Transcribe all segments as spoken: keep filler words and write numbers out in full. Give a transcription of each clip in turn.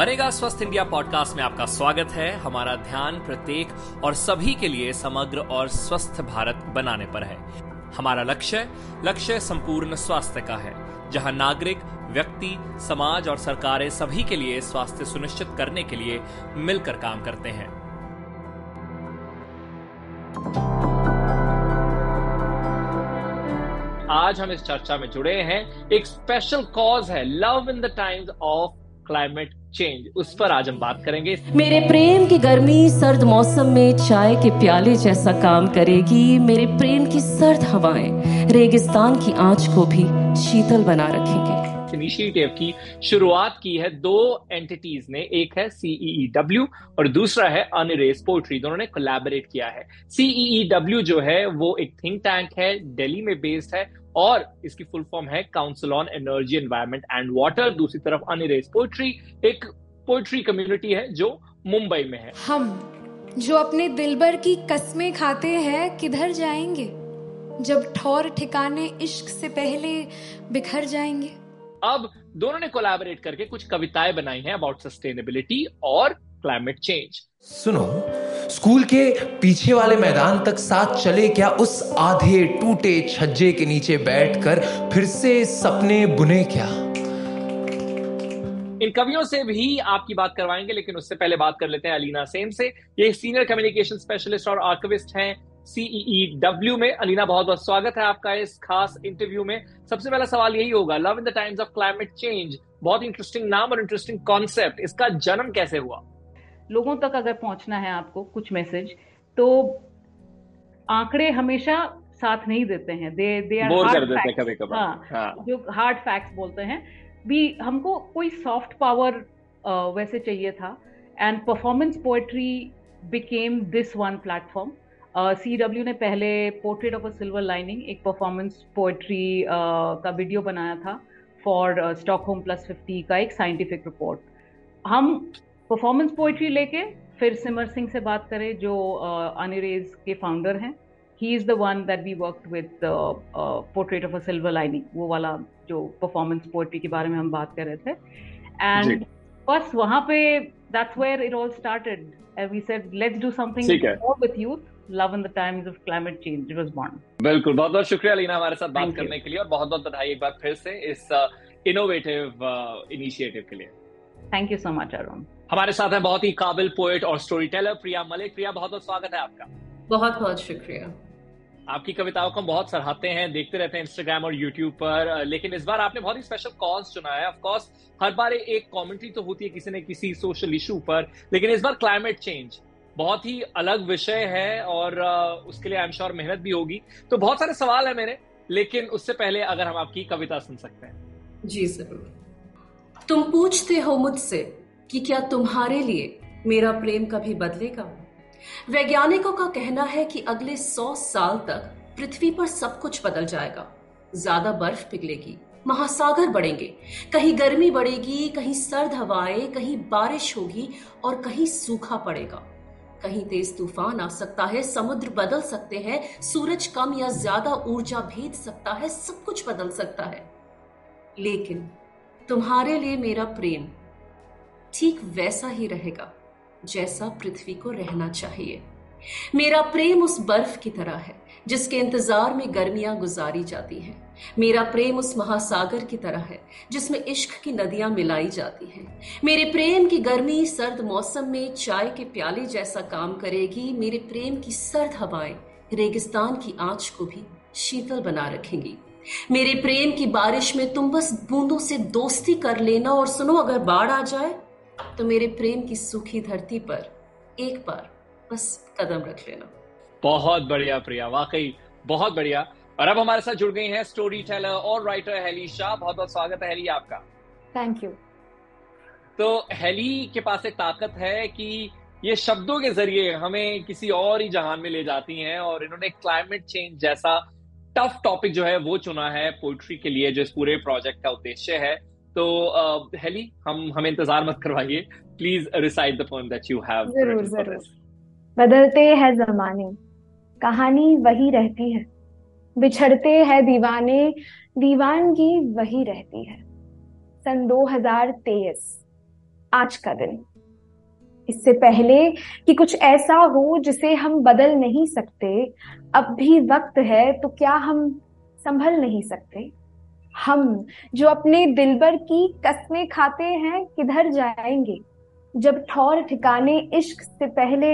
बनेगा स्वस्थ India podcast में आपका स्वागत है। हमारा ध्यान प्रत्येक और सभी के लिए समग्र और स्वस्थ भारत बनाने पर है। हमारा लक्ष्य लक्ष्य संपूर्ण स्वास्थ्य का है, जहां नागरिक, व्यक्ति, समाज और सरकारें सभी के लिए स्वास्थ्य सुनिश्चित करने के लिए मिलकर काम करते हैं। आज हम इस चर्चा में जुड़े हैं, एक स्पेशल कॉज है, love in the times of climate change. उस पर आज हम बात करेंगे। मेरे प्रेम की गर्मी सर्द मौसम में चाय के प्याले जैसा काम करेगी। मेरे प्रेम की सर्द हवाएं रेगिस्तान की आंच को भी शीतल बना रखेंगे। इनिशिएटिव की शुरुआत की है दो एंटिटीज ने, एक है सीईईडब्ल्यू और दूसरा है अनरेस्ड पोएट्री। दोनों ने कोलैबोरेट किया है। सीईईडब्ल्यू जो है वो एक थिंक टैंक है, दिल्ली में बेस्ड है और इसकी फुल फॉर्म है council on energy, environment and water. दूसरी तरफ अनरेस्ड पोएट्री एक पोएट्री कम्युनिटी है जो मुंबई में है। हम जो अपने दिलबर की कसमें खाते हैं किधर जाएंगे, जब ठौर ठिकाने इश्क से पहले बिखर जाएंगे। अब दोनों ने कोलैबोरेट करके कुछ कविताएं बनाई हैं अबाउट सस्टेनेबिलिटी और क्लाइमेट चेंज। सुनो, स्कूल के पीछे वाले मैदान तक साथ चले क्या, उस आधे टूटे छज्जे के नीचे बैठकर फिर से सपने बुने क्या। इन कवियों से भी आपकी बात करवाएंगे, लेकिन उससे पहले बात कर लेते हैं अलीना सेम से। ये सीनियर कम्युनिकेशन स्पेशलिस्ट और आर्किविस्ट हैं सीईईडब्ल्यू में। अलीना, बहुत बहुत स्वागत है आपका इस खास इंटरव्यू में। सबसे पहला सवाल यही होगा, love in the times of climate change, बहुत इंटरेस्टिंग नाम और इंटरेस्टिंग कॉन्सेप्ट, इसका जन्म कैसे हुआ? लोगों तक अगर पहुंचना है आपको कुछ मैसेज, तो आंकड़े हमेशा साथ नहीं देते हैं। They they are hard facts. हाँ, जो हार्ड फैक्ट्स बोलते हैं भी। हमको कोई सॉफ्ट पावर वैसे चाहिए था, and performance poetry became this one platform. CEEW ने पहले portrait of a silver lining, एक परफॉर्मेंस पोएट्री का वीडियो बनाया था फॉर स्टॉकहोम प्लस फिफ्टी का एक साइंटिफिक रिपोर्ट। हम परफॉर्मेंस पोएट्री लेके फिर सिमर सिंह से बात करें जो अनरेस्ड के फाउंडर हैं। He is the one that we work with portrait of a silver lining, वो वाला जो परफॉर्मेंस पोएट्री के बारे में हम बात कर रहे थे। एंड बस वहाँ पे that's where it all started. We said let's do something more with youth. Love in the times of climate change, it was born. बिल्कुल, बहुत बहुत शुक्रिया लीना हमारे साथ बात करने के लिए, और बहुत बहुत बधाई एक बार फिर से इस इनोवेटिव इनिशिएटिव के लिए। Thank you so much Arun. हमारे साथ हैं बहुत ही काबिल पोएट और स्टोरी टेलर प्रिया मलिक। प्रिया, बहुत बहुत स्वागत है आपका। बहुत बहुत शुक्रिया। आपकी कविताओं को हम बहुत सराहते हैं, देखते रहते हैं इंस्टाग्राम और यूट्यूब पर, लेकिन इस बार आपने बहुत ही स्पेशल कॉज चुना है। ऑफ कोर्स हर बार एक कमेंट्री तो होती है किसी न किसी सोशल इशू पर, लेकिन इस बार क्लाइमेट चेंज बहुत ही अलग विषय है और उसके लिए आई एम श्योर मेहनत भी होगी। तो बहुत सारे सवाल है मेरे, लेकिन उससे पहले अगर हम आपकी कविता सुन सकते हैं। जी जरूर। तुम पूछते हो मुझसे कि क्या तुम्हारे लिए मेरा प्रेम कभी बदलेगा। वैज्ञानिकों का कहना है कि अगले सौ साल तक पृथ्वी पर सब कुछ बदल जाएगा। ज्यादा बर्फ पिघलेगी, महासागर बढ़ेंगे, कहीं गर्मी बढ़ेगी, कहीं सर्द हवाएं, कहीं बारिश होगी और कहीं सूखा पड़ेगा। कहीं तेज तूफान आ सकता है, समुद्र बदल सकते हैं, सूरज कम या ज्यादा ऊर्जा भेज सकता है, सब कुछ बदल सकता है। लेकिन तुम्हारे लिए मेरा प्रेम ठीक वैसा ही रहेगा जैसा पृथ्वी को रहना चाहिए। मेरा प्रेम उस बर्फ की तरह है जिसके इंतजार में गर्मियां गुजारी जाती हैं। मेरा प्रेम उस महासागर की तरह है जिसमें इश्क की नदियां मिलाई जाती हैं। मेरे प्रेम की गर्मी सर्द मौसम में चाय के प्याले जैसा काम करेगी। मेरे प्रेम की सर्द हवाएं रेगिस्तान की आंच को भी शीतल बना रखेंगी। मेरे प्रेम की बारिश में तुम बस बूंदों से दोस्ती कर लेना, और सुनो, अगर बाढ़ आ जाए तो मेरे प्रेम की सूखी धरती पर एक बार बस कदम रख लेना। बहुत बढ़िया प्रिया, वाकई बहुत बढ़िया। और अब हमारे साथ जुड़ गई हैं स्टोरी टेलर और राइटर हेली शाह। बहुत बहुत स्वागत है हेली आपका। Thank you. तो हेली के पास एक ताकत है कि ये शब्दों के जरिए हमें किसी और ही जहान में ले जाती हैं, और इन्होंने क्लाइमेट चेंज जैसा टफ टॉपिक जो है वो चुना है पोएट्री के लिए, जो इस पूरे प्रोजेक्ट का उद्देश्य है। तो हेली, हम हमें इंतजार मत करवाइए, please recite the poem that you have. जरूर जरूर। बदलते हैं जमाने, कहानी वही रहती है। बिछड़ते हैं दीवाने, दीवानगी वही रहती है। सन दो हजार तेईस आज का दिन, इससे पहले कि कुछ ऐसा हो जिसे हम बदल नहीं सकते। अब भी वक्त है तो क्या हम संभल नहीं सकते? हम जो अपने दिलबर की कसमें खाते हैं किधर जाएंगे, जब ठौर ठिकाने इश्क से पहले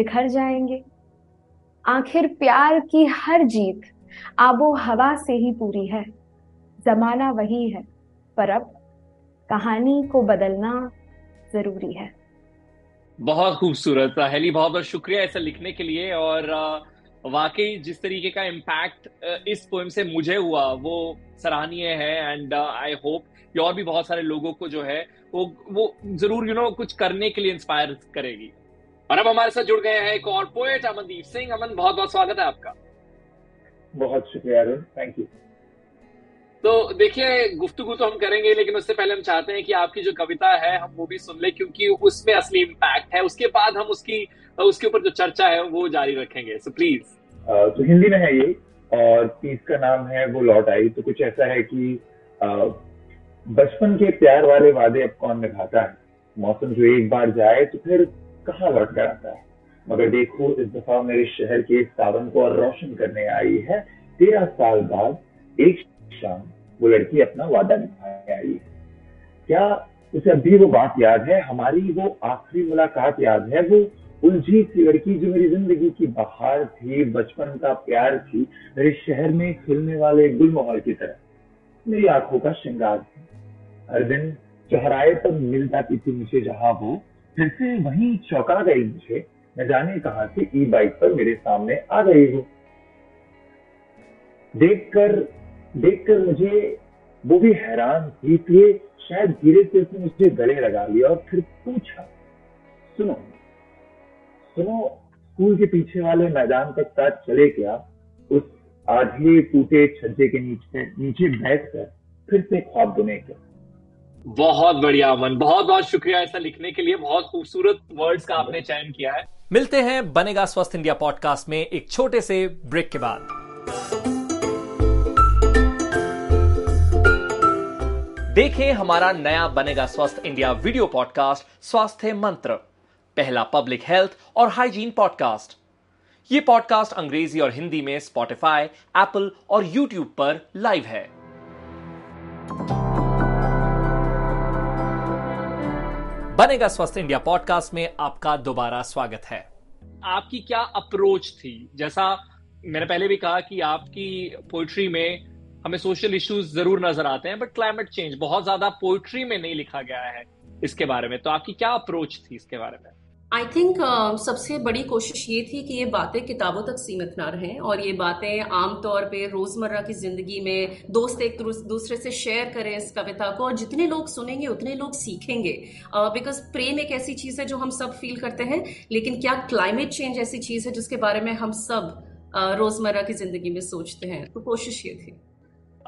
बिखर जाएंगे। आखिर प्यार की हर जीत आबो हवा से ही पूरी है, जमाना वही है, पर अब कहानी को बदलना जरूरी है। बहुत खूबसूरत हेली, बहुत बहुत शुक्रिया ऐसा लिखने के लिए। और वाकई जिस तरीके का इम्पैक्ट इस पोएम से मुझे हुआ वो सराहनीय है। एंड आई होप कि और भी बहुत सारे लोगों को जो है वो वो जरूर यू नो कुछ करने के लिए इंस्पायर करेगी। और अब हमारे साथ जुड़ गए हैं एक और पोएट, अमनदीप सिंह। अमन, बहुत बहुत स्वागत है आपका। बहुत शुक्रिया अरुण, थैंक यू। तो देखिए, गुफ्तगू तो हम करेंगे, लेकिन उससे पहले हम चाहते हैं कि आपकी जो कविता है हम वो भी सुन ले, क्योंकि उसमें असली इम्पैक्ट है। उसके बाद हम उसकी उसके ऊपर जो चर्चा है वो जारी रखेंगे। So please. तो हिंदी में है ये, और पीस का नाम है वो लौट आई। तो कुछ ऐसा है कि बचपन के प्यार वाले वादे अब कौन निभाता है, मौसम जो एक बार जाए तो फिर कहाँ लौट कर आता है। मगर देखो इस दफा मेरे शहर के सावन को और रोशन करने आई है। तेरह साल बाद एक शाम वो लड़की अपना वादा निभाने आई है। क्या उसे अब भी वो बात याद है, हमारी वो आखिरी मुलाकात याद है, वो उलझी सी लड़की जो मेरी जिंदगी की बहार थी, बचपन का प्यार थी, मेरे शहर में खिलने वाले गुलमोहर की तरह मेरी आंखों का श्रृंगार थी। हर दिन चौराहे पर मिल जाती थी मुझे, जहां वो फिर से वहीं चौंका गई मुझे, न जाने कहां से ई बाइक पर मेरे सामने आ गई वो। देखकर देखकर मुझे वो भी हैरान थी, इसलिए शायद धीरे से उसने मुझे गले लगा लिया और फिर पूछा, सुनो सुनो स्कूल के पीछे वाले मैदान तक साथ चले क्या? उस आधे टूटे छज्जे के नीचे नीचे बैठकर फिर से ख्वाब बुने क्या? बहुत बढ़िया अमन, बहुत बहुत शुक्रिया ऐसा लिखने के लिए। बहुत खूबसूरत वर्ड्स का आपने चयन किया है। मिलते हैं बनेगा स्वस्थ इंडिया पॉडकास्ट में एक छोटे से ब्रेक के बाद। देखें हमारा नया बनेगा स्वस्थ India video podcast Swasthya Mantra, पहला पब्लिक हेल्थ और हाइजीन पॉडकास्ट। ये पॉडकास्ट अंग्रेजी और हिंदी में स्पॉटिफाई, एप्पल और यूट्यूब पर लाइव है। बनेगा स्वस्थ इंडिया पॉडकास्ट में आपका दोबारा स्वागत है। आपकी क्या अप्रोच थी? जैसा मैंने पहले भी कहा कि आपकी पोएट्री में हमें सोशल इश्यूज जरूर नजर आते हैं, बट क्लाइमेट चेंज बहुत ज्यादा पोएट्री में नहीं लिखा गया है इसके बारे में। तो आपकी क्या अप्रोच थी इसके बारे में? आई थिंक uh, सबसे बड़ी कोशिश ये थी कि ये बातें किताबों तक सीमित ना रहें, और ये बातें आमतौर पे रोजमर्रा की जिंदगी में दोस्त एक दूसरे से शेयर करें इस कविता को, और जितने लोग सुनेंगे उतने लोग सीखेंगे। बिकॉज uh, प्रेम एक ऐसी चीज है जो हम सब फील करते हैं, लेकिन क्या क्लाइमेट चेंज ऐसी चीज है जिसके बारे में हम सब uh, रोजमर्रा की जिंदगी में सोचते हैं? तो कोशिश ये थी।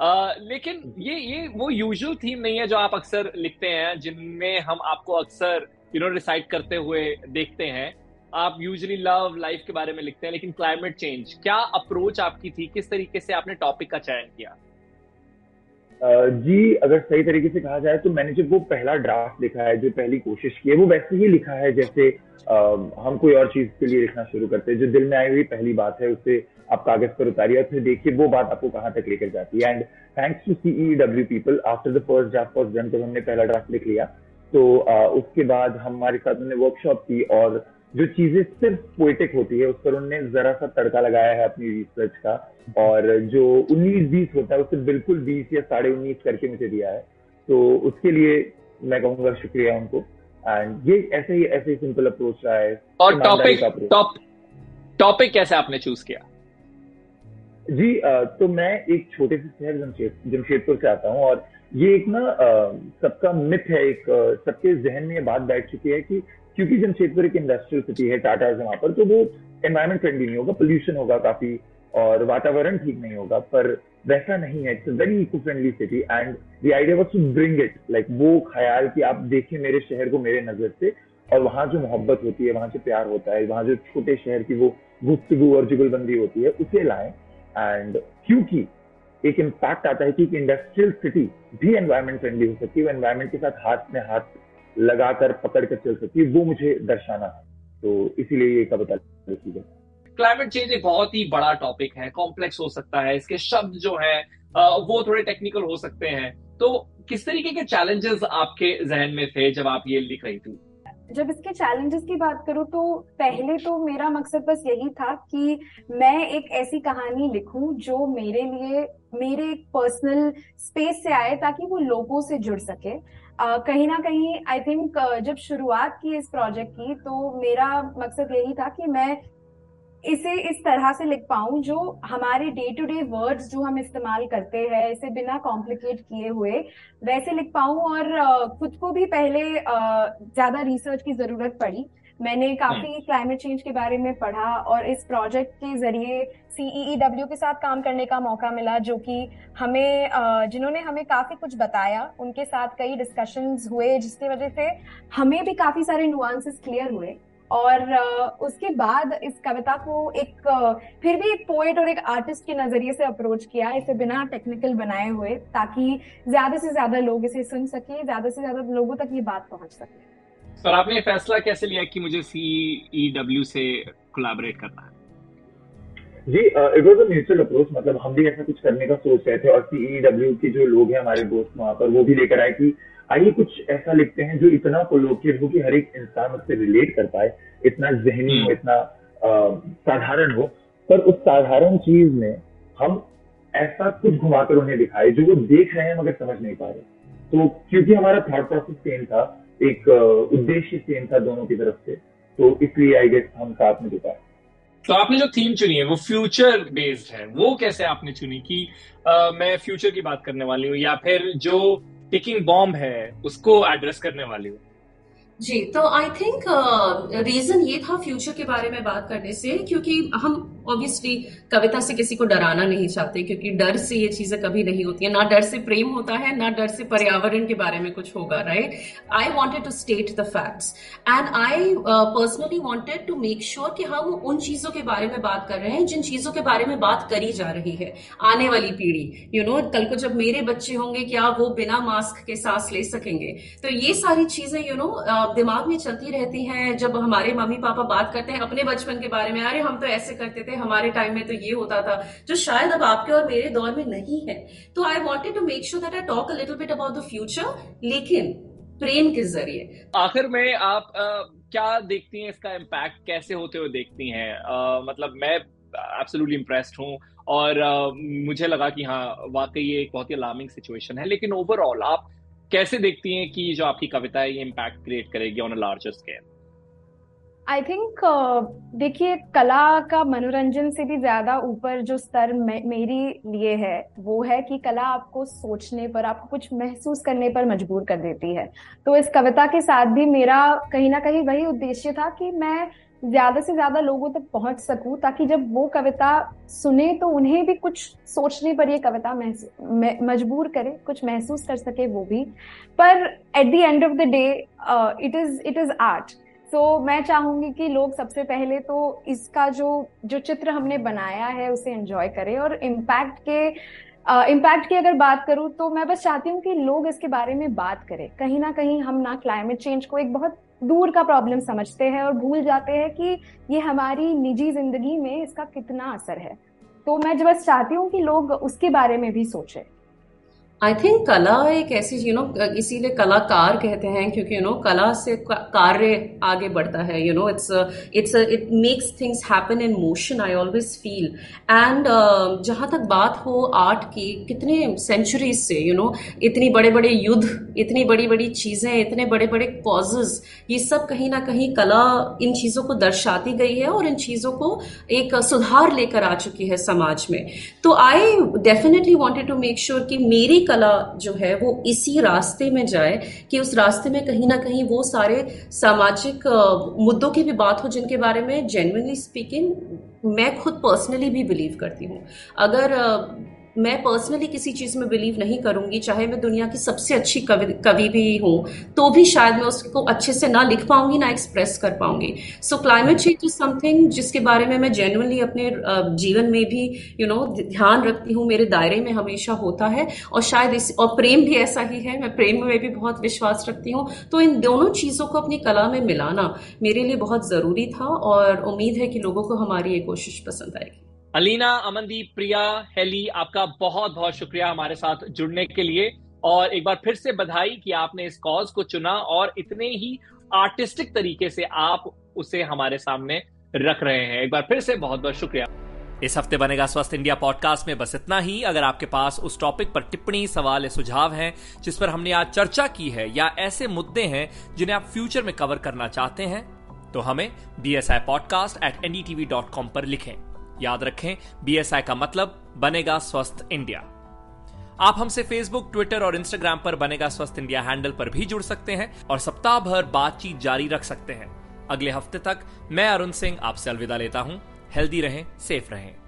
Uh, लेकिन ये ये वो यूजुअल थीम नहीं है जो आप अक्सर लिखते हैं, जिनमें हम आपको अक्सर यू नो रिसाइट करते हुए देखते हैं। आप यूजुअली लव लाइफ के बारे में लिखते हैं, लेकिन क्लाइमेट चेंज, क्या अप्रोच आपकी थी? किस तरीके से आपने टॉपिक का चयन किया? uh, जी, अगर सही तरीके से कहा जाए तो मैंने जब वो पहला ड्राफ्ट लिखा है, जो पहली कोशिश की है, वो वैसे ही लिखा है जैसे uh, हम कोई और चीज के लिए लिखना शुरू करते हैं। जो दिल में आई हुई पहली बात है उसे आप कागज पर उतारिए और फिर देखिए वो बात आपको कहाँ तक लेकर जाती है। And thanks to CEW people, after the first draft for जन जब हमने पहला ड्राफ्ट लिख लिया तो आ, उसके बाद हमारे साथ उन्होंने वर्कशॉप की, और जो चीजें सिर्फ पोएटिक होती है उस पर उन्होंने जरा सा तड़का लगाया है अपनी रिसर्च का, और जो उन्नीस बीस होता है उसे बिल्कुल बीस या साढ़े उन्नीस करके मुझे दिया है। तो उसके लिए मैं कहूँगा शुक्रिया उनको। एंड ये ऐसे ही ऐसे ही सिंपल अप्रोच रहा है। और टॉपिक टॉपिक कैसे आपने चूज किया? जी, तो मैं एक छोटे से शहर जमशेदपुर से आता हूँ, और ये एक ना सबका मिथ है, एक सबके जहन में ये बात बैठ चुकी है कि क्योंकि जमशेदपुर एक इंडस्ट्रियल सिटी है, टाटा है वहाँ पर, तो वो एनवायरमेंट फ्रेंडली नहीं होगा, पोल्यूशन होगा काफी और वातावरण ठीक नहीं होगा। पर वैसा नहीं है, it's a very eco friendly city. And the idea was to bring it, like वो ख्याल कि आप देखें मेरे शहर को मेरे नजर से, और वहाँ जो मोहब्बत होती है, वहाँ जो प्यार होता है, वहाँ जो छोटे शहर की वो गुफ्तगू और जुगलबंदी होती है, उसे लाएं। एंड क्योंकि एक इम्पैक्ट आता है कि इंडस्ट्रियल सिटी भी एनवायरमेंट फ्रेंडली हो सकती है, वो एनवायरमेंट के साथ हाथ में हाथ लगाकर पकड़ कर चल सकती है, वो मुझे दर्शाना है। तो इसीलिए ये कविता लिखी गई। क्लाइमेट चेंज एक बहुत ही बड़ा टॉपिक है, कॉम्प्लेक्स हो सकता है, इसके शब्द जो है वो थोड़े टेक्निकल हो सकते हैं, तो किस तरीके के चैलेंजेस आपके जहन में थे जब आप ये लिख रही थी? जब इसके चैलेंजेस की बात करूं तो पहले तो मेरा मकसद बस यही था कि मैं एक ऐसी कहानी लिखूं जो मेरे लिए मेरे एक पर्सनल स्पेस से आए ताकि वो लोगों से जुड़ सके। Uh, कहीं ना कहीं आई थिंक uh, जब शुरुआत की इस प्रोजेक्ट की तो मेरा मकसद यही था कि मैं इसे इस तरह से लिख पाऊं जो हमारे डे टू डे वर्ड्स जो हम इस्तेमाल करते हैं इसे बिना कॉम्प्लिकेट किए हुए वैसे लिख पाऊं। और खुद को भी पहले ज्यादा रिसर्च की जरूरत पड़ी, मैंने काफी क्लाइमेट चेंज के बारे में पढ़ा और इस प्रोजेक्ट के जरिए सीईईडब्ल्यू के साथ काम करने का मौका मिला जो कि हमें जिन्होंने हमें काफी कुछ बताया, उनके साथ कई डिस्कशंस हुए जिसकी वजह से हमें भी काफी सारे नुआंसेस क्लियर हुए। और उसके बाद इस कविता को एक फिर भी एक पोएट और एक आर्टिस्ट के नजरिए से अप्रोच किया, इसे बिना टेक्निकल बनाए हुए, ताकि ज्यादा से ज्यादा लोग इसे सुन सके, ज्यादा से ज्यादा लोगों तक ये बात पहुंच सके। सर, आपने फैसला कैसे लिया कि मुझे सीईडब्ल्यू से कोलैबोरेट करना है? जी, it was a mutual approach, मतलब हम भी ऐसा कुछ करने का सोच रहे थे और सीईडब्ल्यू के जो लोग हैं हमारे दोस्त वहां पर, वो भी लेकर आए कि आइए कुछ ऐसा लिखते हैं जो इतना कोलोकियल हो कि हर एक इंसान उससे रिलेट कर पाए, इतना जहनी हो, इतना साधारण हो, पर उस साधारण चीज में हम ऐसा कुछ घुमाकर उन्हें दिखाए जो वो देख रहे हैं मगर समझ नहीं पा रहे। तो क्योंकि हमारा थॉट प्रोसेस सेम था, एक उद्देश्य सेम था दोनों की तरफ से, तो इसलिए आई गेस हम साथ में जुटा। तो आपने जो थीम चुनी है वो फ्यूचर बेस्ड है, वो कैसे आपने चुनी कि आ, मैं फ्यूचर की बात करने वाली हूँ या फिर जो टिकिंग बॉम्ब है उसको एड्रेस करने वाली हूँ? जी, तो आई थिंक रीजन ये था फ्यूचर के बारे में बात करने से, क्योंकि हम ऑब्वियसली कविता से किसी को डराना नहीं चाहते, क्योंकि डर से ये चीजें कभी नहीं होती है, ना डर से प्रेम होता है, ना डर से पर्यावरण के बारे में कुछ होगा, right. I wanted to state the facts and I personally wanted to make sure कि हम उन चीजों के बारे में बात कर रहे हैं जिन चीजों के बारे में बात करी जा रही है आने वाली पीढ़ी, यू नो, कल को जब मेरे बच्चे होंगे क्या वो बिना मास्क के सांस ले सकेंगे। तो ये सारी चीजें यू नो दिमाग में चलती रहती हैं जब हमारे मम्मी पापा बात करते हैं अपने बचपन के बारे में, अरे हम तो ऐसे करते थे, हमारे टाइम में तो ये होता था, जो शायद अब आपके और मेरे दौर में नहीं है। तो I wanted to make sure that I talk a little bit about the future, लेकिन प्रेम के जरिए। आखिर में आप आ, क्या देखती हैं, इसका इम्पैक्ट कैसे होते हुए देखती हैं? आ, मतलब मैं एब्सोल्युटली इम्प्रेस्ड हूँ और आ, मुझे लगा कि हाँ वाकई ये एक बहुत ही अलार्मिंग सिचुएशन है, लेकिन ओवरऑल आप कैसे देखती हैं कि जो आपकी कविता है ये इम्पैक्ट क्रिएट करेगी on a larger scale? I think देखिए, कला का मनोरंजन से भी ज्यादा ऊपर जो स्तर मे, मेरी लिए है वो है कि कला आपको सोचने पर, आपको कुछ महसूस करने पर मजबूर कर देती है। तो इस कविता के साथ भी मेरा कहीं ना कहीं वही उद्देश्य था कि मैं ज्यादा से ज्यादा लोगों तक पहुंच सकूं, ताकि जब वो कविता सुने तो उन्हें भी कुछ सोचने पर ये कविता मजबूर करे, कुछ महसूस कर सके वो भी। पर at the end of the day it is it is art, तो मैं चाहूंगी कि लोग सबसे पहले तो इसका जो जो चित्र हमने बनाया है उसे एंजॉय करें। और इम्पैक्ट के इम्पैक्ट uh, की अगर बात करूं तो मैं बस चाहती हूं कि लोग इसके बारे में बात करें। कहीं ना कहीं हम ना क्लाइमेट चेंज को एक बहुत दूर का प्रॉब्लम समझते हैं और भूल जाते हैं कि ये हमारी निजी जिंदगी में इसका कितना असर है। तो मैं बस चाहती हूँ कि लोग उसके बारे में भी सोचें। आई थिंक कला एक ऐसी, यू नो, इसीलिए कलाकार कहते हैं क्योंकि यू नो कला से कार्य आगे बढ़ता है, you know, it's it's it makes things happen in motion, I always feel. And जहाँ तक बात हो आर्ट की, कितने सेंचुरीज से यू you नो know, इतनी बड़े बड़े युद्ध, इतनी बड़ी बड़ी चीज़ें, इतने बड़े बड़े कॉजेज, ये सब कहीं ना कहीं कला इन चीज़ों को दर्शाती गई है और इन चीज़ों को एक सुधार लेकर आ चुकी है समाज में। तो I definitely wanted to make sure कि मेरी कला जो है वो इसी रास्ते में जाए कि उस रास्ते में कहीं ना कहीं वो सारे सामाजिक मुद्दों की भी बात हो जिनके बारे में जेन्युइनली स्पीकिंग मैं खुद पर्सनली भी बिलीव करती हूँ। अगर मैं पर्सनली किसी चीज में बिलीव नहीं करूंगी, चाहे मैं दुनिया की सबसे अच्छी कवि कवि भी हूं तो भी शायद मैं उसको अच्छे से ना लिख पाऊंगी ना एक्सप्रेस कर पाऊंगी. So climate change is something जिसके बारे में मैं जेन्युइनली अपने जीवन में भी यू नो ध्यान रखती हूँ, मेरे दायरे में हमेशा होता है. और शायद इस और प्रेम भी ऐसा ही है, मैं प्रेम में भी बहुत विश्वास रखती हूँ. तो इन दोनों चीजों को अपनी कला में मिलाना मेरे लिए बहुत जरूरी था और उम्मीद है कि लोगों को हमारी ये कोशिश पसंद आएगी. अलीना, अमनदीप, प्रिया, हेली, आपका बहुत बहुत शुक्रिया हमारे साथ जुड़ने के लिए और एक बार फिर से बधाई कि आपने इस कॉज को चुना और इतने ही आर्टिस्टिक तरीके से आप उसे हमारे सामने रख रहे हैं. एक बार फिर से बहुत बहुत शुक्रिया. इस हफ्ते बनेगा स्वस्थ इंडिया पॉडकास्ट में बस इतना ही. अगर आपके पास उस टॉपिक पर टिप्पणी, सवाल या सुझाव हैं जिस पर हमने आज चर्चा की है या ऐसे मुद्दे हैं जिन्हें आप फ्यूचर में कवर करना चाहते हैं तो हमें B S I podcast at N D T V dot com पर लिखें. याद रखें, बी एस आई का मतलब बनेगा स्वस्थ इंडिया. आप हमसे फेसबुक, ट्विटर और इंस्टाग्राम पर बनेगा स्वस्थ इंडिया हैंडल पर भी जुड़ सकते हैं और सप्ताह भर बातचीत जारी रख सकते हैं. अगले हफ्ते तक मैं अरुण सिंह आपसे अलविदा लेता हूं. हेल्दी रहें, सेफ रहें.